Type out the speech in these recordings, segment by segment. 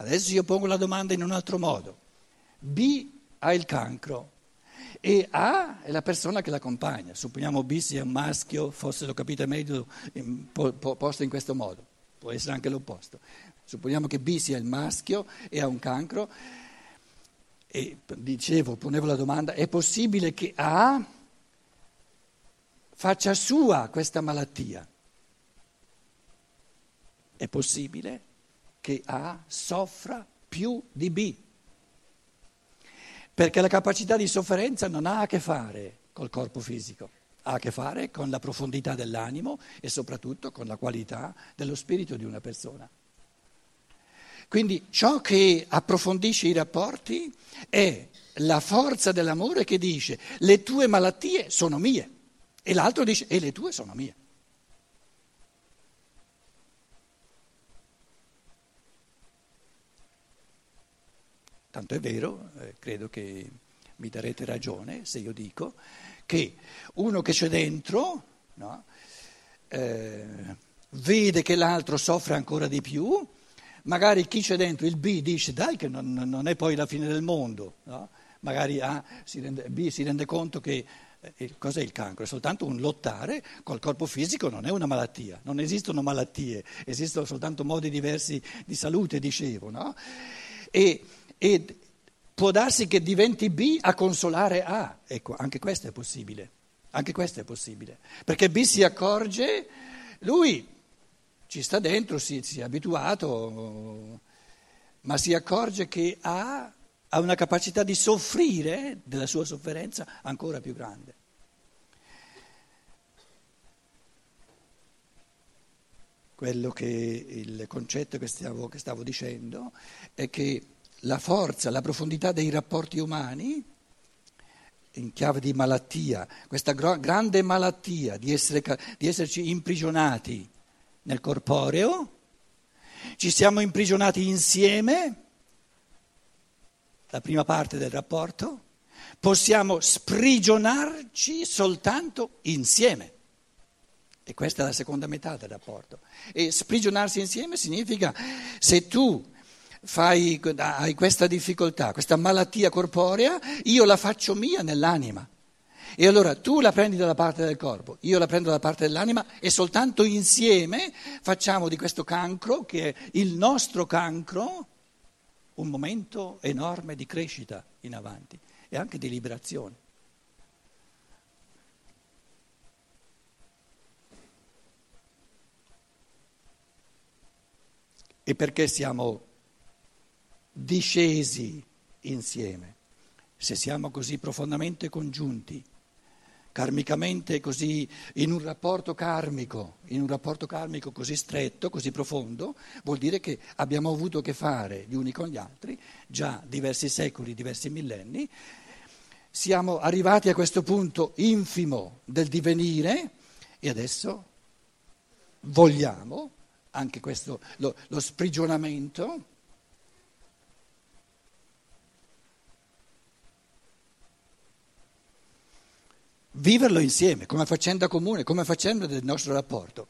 Adesso io pongo la domanda in un altro modo. B ha il cancro e A è la persona che l'accompagna. Supponiamo B sia un maschio, forse l'ho capito meglio posto in questo modo. Può essere anche l'opposto. Supponiamo che B sia il maschio e ha un cancro e ponevo la domanda, è possibile che A faccia sua questa malattia? È possibile che A soffra più di B, perché la capacità di sofferenza non ha a che fare col corpo fisico, ha a che fare con la profondità dell'animo e soprattutto con la qualità dello spirito di una persona. Quindi ciò che approfondisce i rapporti è la forza dell'amore che dice le tue malattie sono mie e l'altro dice e le tue sono mie. Tanto è vero, credo che mi darete ragione se io dico che uno che c'è dentro, no, vede che l'altro soffre ancora di più, magari chi c'è dentro, il B, dice dai che non è poi la fine del mondo, no? Magari B si rende conto che cos'è il cancro? È soltanto un lottare col corpo fisico, non è una malattia, non esistono malattie, esistono soltanto modi diversi di salute, dicevo, no? E può darsi che diventi B a consolare A, ecco, anche questo è possibile, perché B si accorge, lui ci sta dentro, si è abituato, ma si accorge che A ha una capacità di soffrire della sua sofferenza ancora più grande. Quello che il concetto che stavo dicendo è che la forza, la profondità dei rapporti umani, in chiave di malattia, questa grande malattia di esserci imprigionati nel corporeo, ci siamo imprigionati insieme, la prima parte del rapporto, possiamo sprigionarci soltanto insieme. E questa è la seconda metà del rapporto. E sprigionarsi insieme significa se tu hai questa difficoltà, questa malattia corporea, io la faccio mia nell'anima e allora tu la prendi dalla parte del corpo, io la prendo dalla parte dell'anima e soltanto insieme facciamo di questo cancro, che è il nostro cancro, un momento enorme di crescita in avanti e anche di liberazione. E perché siamo discesi insieme, se siamo così profondamente congiunti, karmicamente così, in un rapporto karmico così stretto, così profondo, vuol dire che abbiamo avuto a che fare gli uni con gli altri, già diversi secoli, diversi millenni, siamo arrivati a questo punto infimo del divenire e adesso vogliamo anche questo, lo sprigionamento. Viverlo insieme, come faccenda comune, come faccenda del nostro rapporto.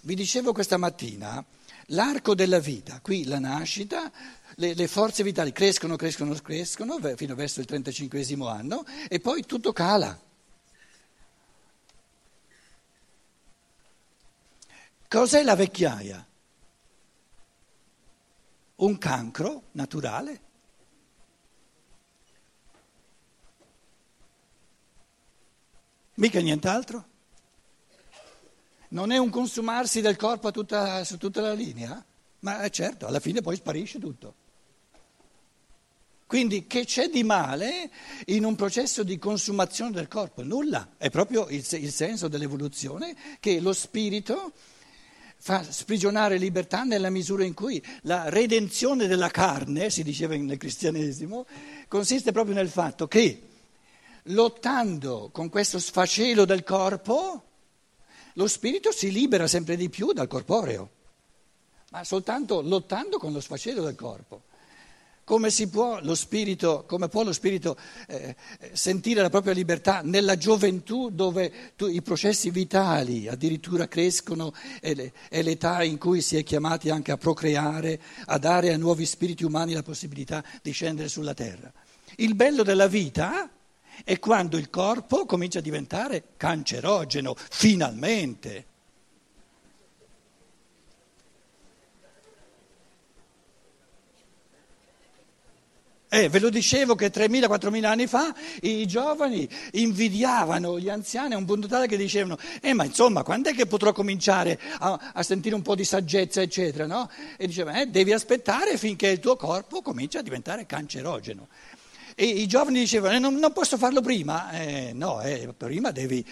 Vi dicevo questa mattina, l'arco della vita, qui la nascita, le forze vitali crescono fino verso il 35° anno e poi tutto cala. Cos'è la vecchiaia? Un cancro naturale. Mica nient'altro. Non è un consumarsi del corpo su tutta la linea, ma certo, alla fine poi sparisce tutto. Quindi che c'è di male in un processo di consumazione del corpo? Nulla, è proprio il senso dell'evoluzione che lo spirito fa sprigionare libertà nella misura in cui la redenzione della carne, si diceva nel cristianesimo, consiste proprio nel fatto che lottando con questo sfacelo del corpo, lo spirito si libera sempre di più dal corporeo, ma soltanto lottando con lo sfacelo del corpo. Come può lo spirito sentire la propria libertà nella gioventù dove i processi vitali addirittura crescono e l'età in cui si è chiamati anche a procreare, a dare a nuovi spiriti umani la possibilità di scendere sulla terra? Il bello della vita è quando il corpo comincia a diventare cancerogeno, finalmente. Ve lo dicevo che 3.000-4.000 anni fa i giovani invidiavano gli anziani a un punto tale che dicevano ma insomma, quando è che potrò cominciare a sentire un po' di saggezza, eccetera, no? E dicevano devi aspettare finché il tuo corpo comincia a diventare cancerogeno. E i giovani dicevano non posso farlo prima. Prima devi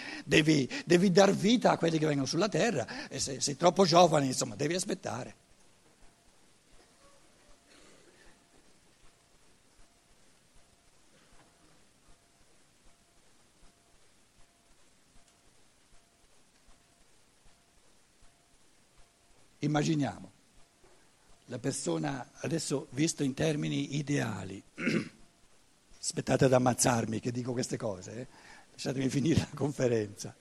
dar vita a quelli che vengono sulla terra, e se sei troppo giovane, insomma, devi aspettare. Immaginiamo la persona, adesso visto in termini ideali, aspettate ad ammazzarmi che dico queste cose, lasciatemi finire la conferenza,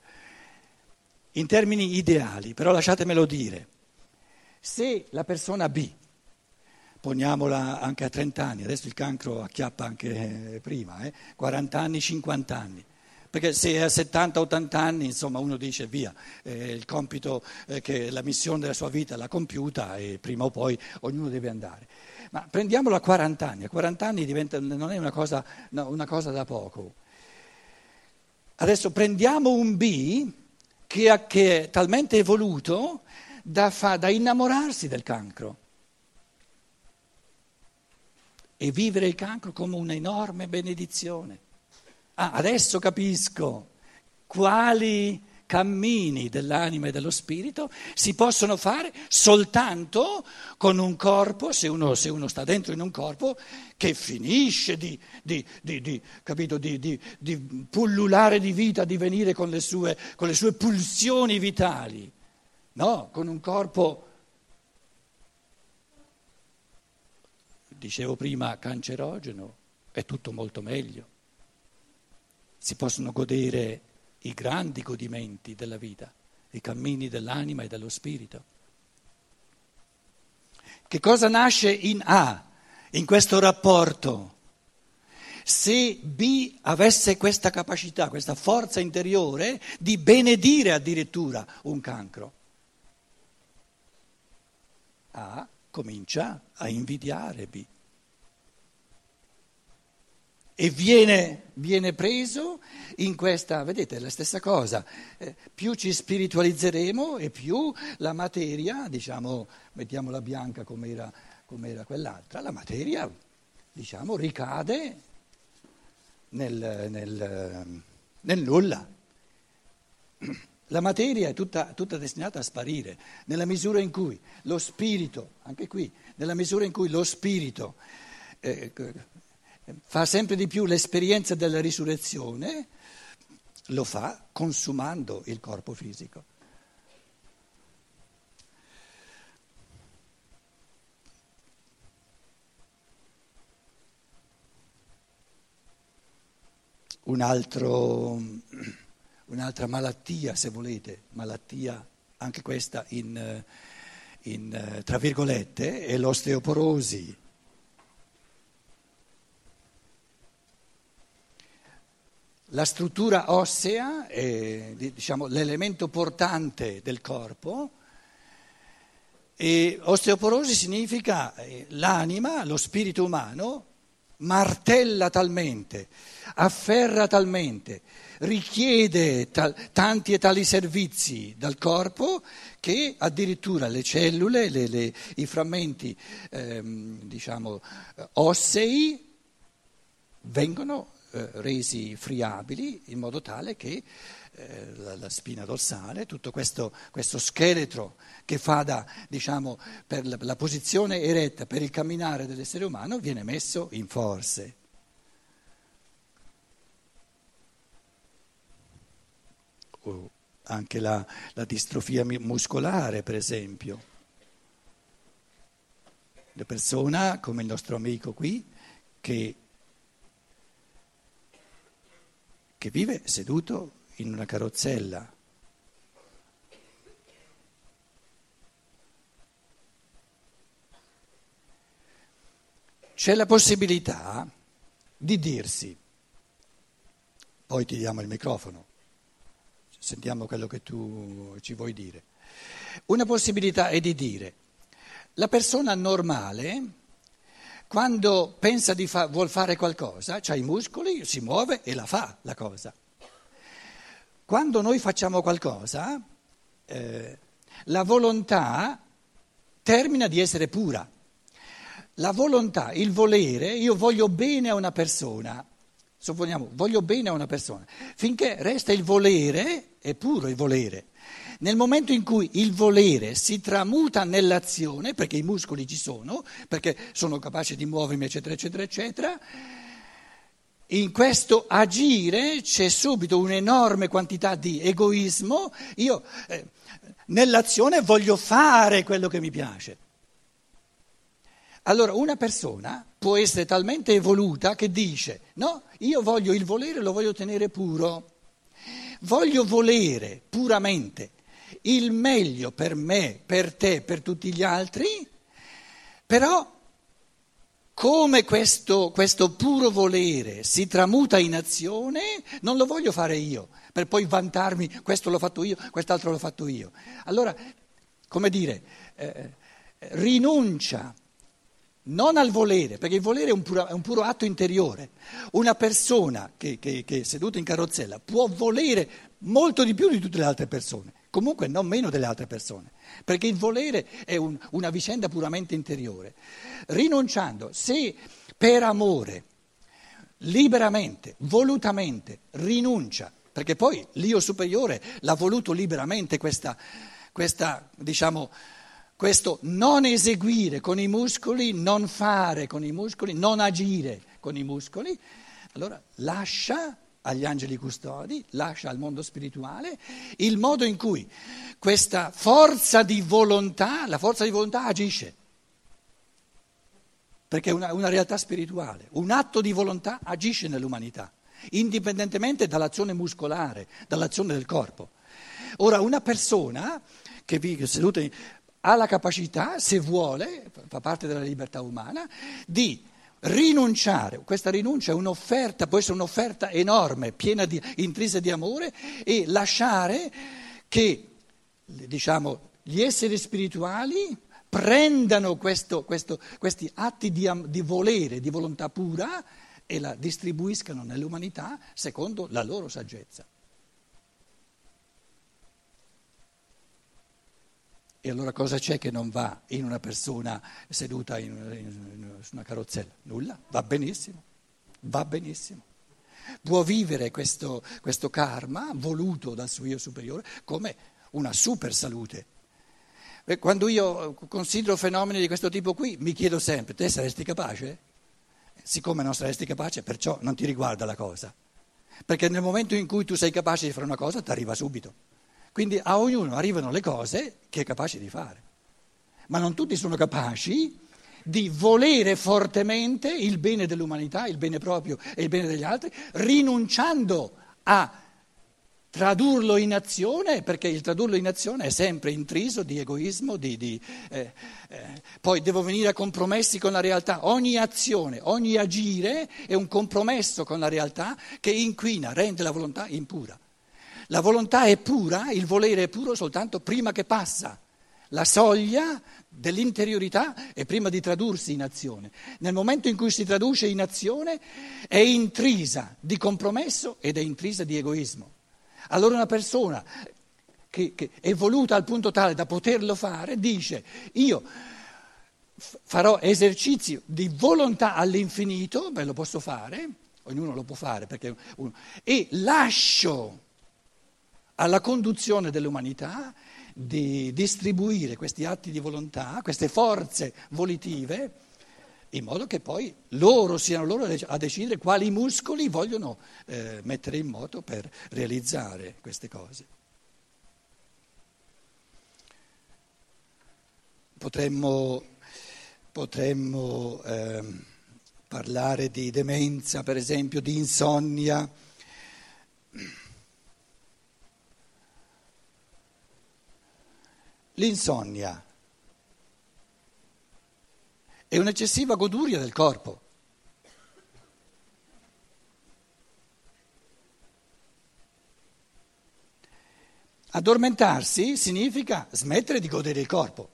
in termini ideali, però lasciatemelo dire, se la persona B, poniamola anche a 30 anni, adesso il cancro acchiappa anche prima, 40 anni, 50 anni, perché se è a 70-80 anni, insomma, uno dice via, il compito, che la missione della sua vita l'ha compiuta e prima o poi ognuno deve andare. Ma prendiamolo a 40 anni, a 40 anni diventa, non è una cosa da poco. Adesso prendiamo un B che è talmente evoluto da innamorarsi del cancro e vivere il cancro come un'enorme benedizione. Ah, adesso capisco quali cammini dell'anima e dello spirito si possono fare soltanto con un corpo, se uno sta dentro in un corpo che finisce di pullulare di vita, di venire con le sue pulsioni vitali, no? Con un corpo, dicevo prima, cancerogeno, è tutto molto meglio. Si possono godere i grandi godimenti della vita, i cammini dell'anima e dello spirito. Che cosa nasce in A, in questo rapporto? Se B avesse questa capacità, questa forza interiore di benedire addirittura un cancro, A comincia a invidiare B. E viene preso in questa, vedete, è la stessa cosa, più ci spiritualizzeremo e più la materia, diciamo, mettiamola bianca come era quell'altra, la materia, diciamo, ricade nel nulla. La materia è tutta destinata a sparire, nella misura in cui lo spirito, anche qui, nella misura in cui lo spirito fa sempre di più l'esperienza della risurrezione, lo fa consumando il corpo fisico. Un'altra malattia, se volete, malattia anche questa in tra virgolette, è l'osteoporosi. La struttura ossea è, diciamo, l'elemento portante del corpo, e osteoporosi significa l'anima, lo spirito umano, martella talmente, afferra talmente, richiede tanti e tali servizi dal corpo che addirittura le cellule, i frammenti diciamo, ossei vengono resi friabili in modo tale che la spina dorsale, tutto questo scheletro che fa da, diciamo, per la posizione eretta, per il camminare dell'essere umano, viene messo in forze. Anche la distrofia muscolare, per esempio. La persona, come il nostro amico qui, che vive seduto in una carrozzella. C'è la possibilità di dirsi, poi ti diamo il microfono, sentiamo quello che tu ci vuoi dire. Una possibilità è di dire, la persona normale quando pensa di vuol fare qualcosa, c'ha i muscoli, si muove e la fa la cosa. Quando noi facciamo qualcosa, la volontà termina di essere pura. La volontà, il volere, io voglio bene a una persona, supponiamo, voglio bene a una persona, finché resta il volere, è puro il volere. Nel momento in cui il volere si tramuta nell'azione, perché i muscoli ci sono, perché sono capace di muovermi, eccetera, eccetera, eccetera, in questo agire c'è subito un'enorme quantità di egoismo, io nell'azione voglio fare quello che mi piace. Allora una persona può essere talmente evoluta che dice no, io voglio il volere, lo voglio tenere puro, voglio volere puramente il meglio per me, per te, per tutti gli altri, però come questo puro volere si tramuta in azione, non lo voglio fare io, per poi vantarmi, questo l'ho fatto io, quest'altro l'ho fatto io. Allora, come dire, rinuncia. Non al volere, perché il volere è un puro atto interiore. Una persona che è seduta in carrozzella può volere molto di più di tutte le altre persone, comunque non meno delle altre persone, perché il volere è una vicenda puramente interiore. Rinunciando, se per amore, liberamente, volutamente, rinuncia, perché poi l'io superiore l'ha voluto liberamente questo non eseguire con i muscoli, non fare con i muscoli, non agire con i muscoli, allora lascia agli angeli custodi, lascia al mondo spirituale il modo in cui questa forza di volontà, la forza di volontà agisce, perché è una realtà spirituale, un atto di volontà agisce nell'umanità, indipendentemente dall'azione muscolare, dall'azione del corpo. Ora una persona che vive seduta ha la capacità, se vuole, fa parte della libertà umana, di rinunciare. Questa rinuncia è un'offerta, può essere un'offerta enorme, piena di intrisa di amore, e lasciare che, diciamo, gli esseri spirituali prendano questi atti di volere, di volontà pura, e la distribuiscano nell'umanità secondo la loro saggezza. E allora cosa c'è che non va in una persona seduta su una carrozzella? Nulla, va benissimo. Può vivere questo karma voluto dal suo io superiore come una super salute. E quando io considero fenomeni di questo tipo qui, mi chiedo sempre, te saresti capace? Siccome non saresti capace, perciò non ti riguarda la cosa. Perché nel momento in cui tu sei capace di fare una cosa, ti arriva subito. Quindi a ognuno arrivano le cose che è capace di fare, ma non tutti sono capaci di volere fortemente il bene dell'umanità, il bene proprio e il bene degli altri, rinunciando a tradurlo in azione, perché il tradurlo in azione è sempre intriso di egoismo, poi devo venire a compromessi con la realtà. Ogni azione, ogni agire è un compromesso con la realtà che inquina, rende la volontà impura. La volontà è pura, il volere è puro soltanto prima che passa la soglia dell'interiorità e prima di tradursi in azione. Nel momento in cui si traduce in azione è intrisa di compromesso ed è intrisa di egoismo. Allora una persona che è evoluta al punto tale da poterlo fare dice io farò esercizio di volontà all'infinito, beh lo posso fare, ognuno lo può fare, perché e lascio alla conduzione dell'umanità di distribuire questi atti di volontà, queste forze volitive, in modo che poi siano loro a decidere quali muscoli vogliono mettere in moto per realizzare queste cose. Potremmo Potremmo parlare di demenza, per esempio, di insonnia. L'insonnia è un'eccessiva goduria del corpo. Addormentarsi significa smettere di godere il corpo,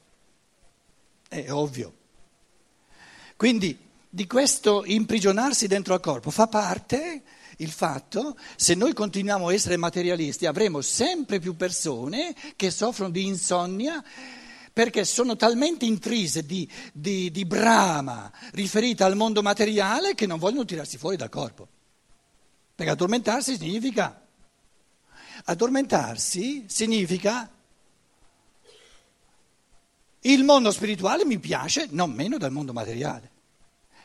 è ovvio. Quindi di questo imprigionarsi dentro al corpo fa parte il fatto, se noi continuiamo a essere materialisti avremo sempre più persone che soffrono di insonnia perché sono talmente intrise di brama riferita al mondo materiale che non vogliono tirarsi fuori dal corpo, perché addormentarsi significa... Addormentarsi significa il mondo spirituale mi piace non meno dal mondo materiale.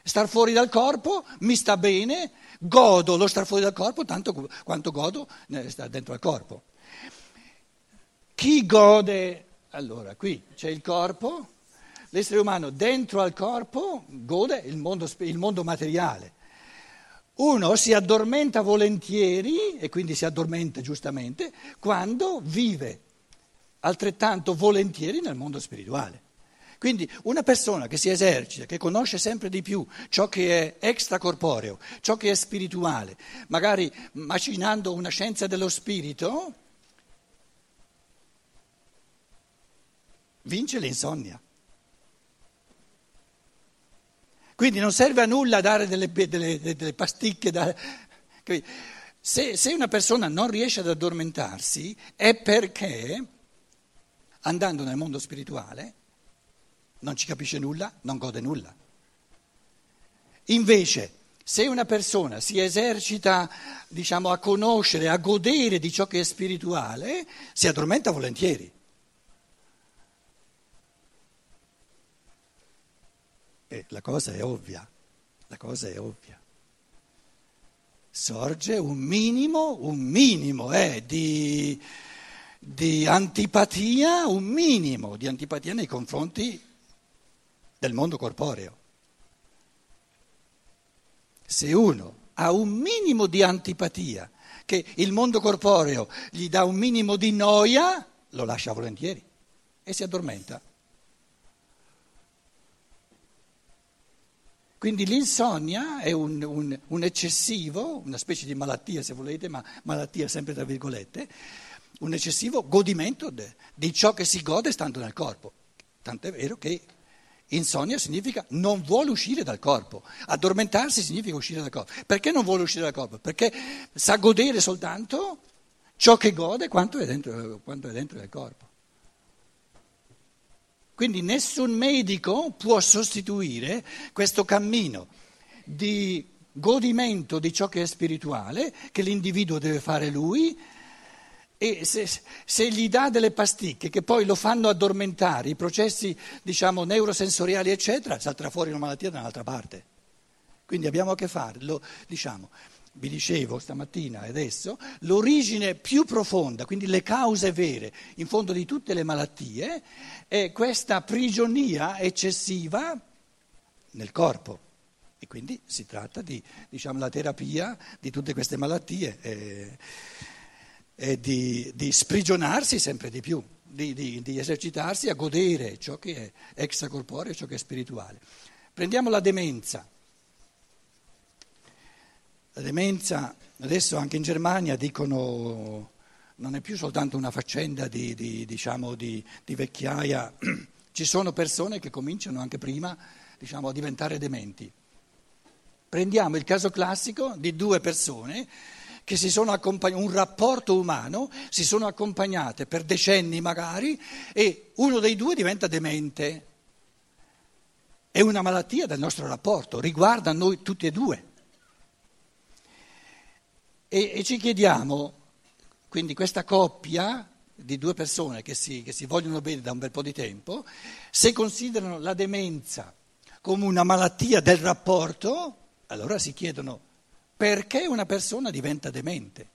Star fuori dal corpo mi sta bene, godo lo star fuori dal corpo tanto quanto godo sta dentro al corpo. Chi gode? Allora, qui c'è il corpo, l'essere umano dentro al corpo gode il mondo materiale. Uno si addormenta volentieri, e quindi si addormenta giustamente, quando vive altrettanto volentieri nel mondo spirituale. Quindi una persona che si esercita, che conosce sempre di più ciò che è extracorporeo, ciò che è spirituale, magari macinando una scienza dello spirito, vince l'insonnia. Quindi non serve a nulla dare delle pasticche. Se una persona non riesce ad addormentarsi è perché, andando nel mondo spirituale, non ci capisce nulla, non gode nulla. Invece, se una persona si esercita, a conoscere, a godere di ciò che è spirituale, si addormenta volentieri. La cosa è ovvia. Sorge un minimo di antipatia, un minimo di antipatia nei confronti del mondo corporeo. Se uno ha un minimo di antipatia, che il mondo corporeo gli dà un minimo di noia, lo lascia volentieri e si addormenta. Quindi l'insonnia è un eccessivo, una specie di malattia se volete, ma malattia sempre tra virgolette, un eccessivo godimento di ciò che si gode stando nel corpo. Tant'è vero che insonnia significa non vuole uscire dal corpo, addormentarsi significa uscire dal corpo. Perché non vuole uscire dal corpo? Perché sa godere soltanto ciò che gode quanto è dentro del corpo. Quindi nessun medico può sostituire questo cammino di godimento di ciò che è spirituale, che l'individuo deve fare lui, e se gli dà delle pasticche che poi lo fanno addormentare, i processi neurosensoriali eccetera, salterà fuori una malattia da un'altra parte. Quindi abbiamo a che fare, vi dicevo stamattina e adesso, l'origine più profonda, quindi le cause vere, in fondo di tutte le malattie, è questa prigionia eccessiva nel corpo. E quindi si tratta di, la terapia di tutte queste malattie e di sprigionarsi sempre di più, di esercitarsi a godere ciò che è extracorporeo, ciò che è spirituale. Prendiamo la demenza. La demenza, adesso anche in Germania dicono, non è più soltanto una faccenda di vecchiaia, ci sono persone che cominciano anche prima, a diventare dementi. Prendiamo il caso classico di due persone che si sono accompagnate, un rapporto umano, si sono accompagnate per decenni magari e uno dei due diventa demente. È una malattia del nostro rapporto, riguarda noi tutti e due. E ci chiediamo, quindi questa coppia di due persone che si vogliono bene da un bel po' di tempo, se considerano la demenza come una malattia del rapporto, allora si chiedono perché una persona diventa demente.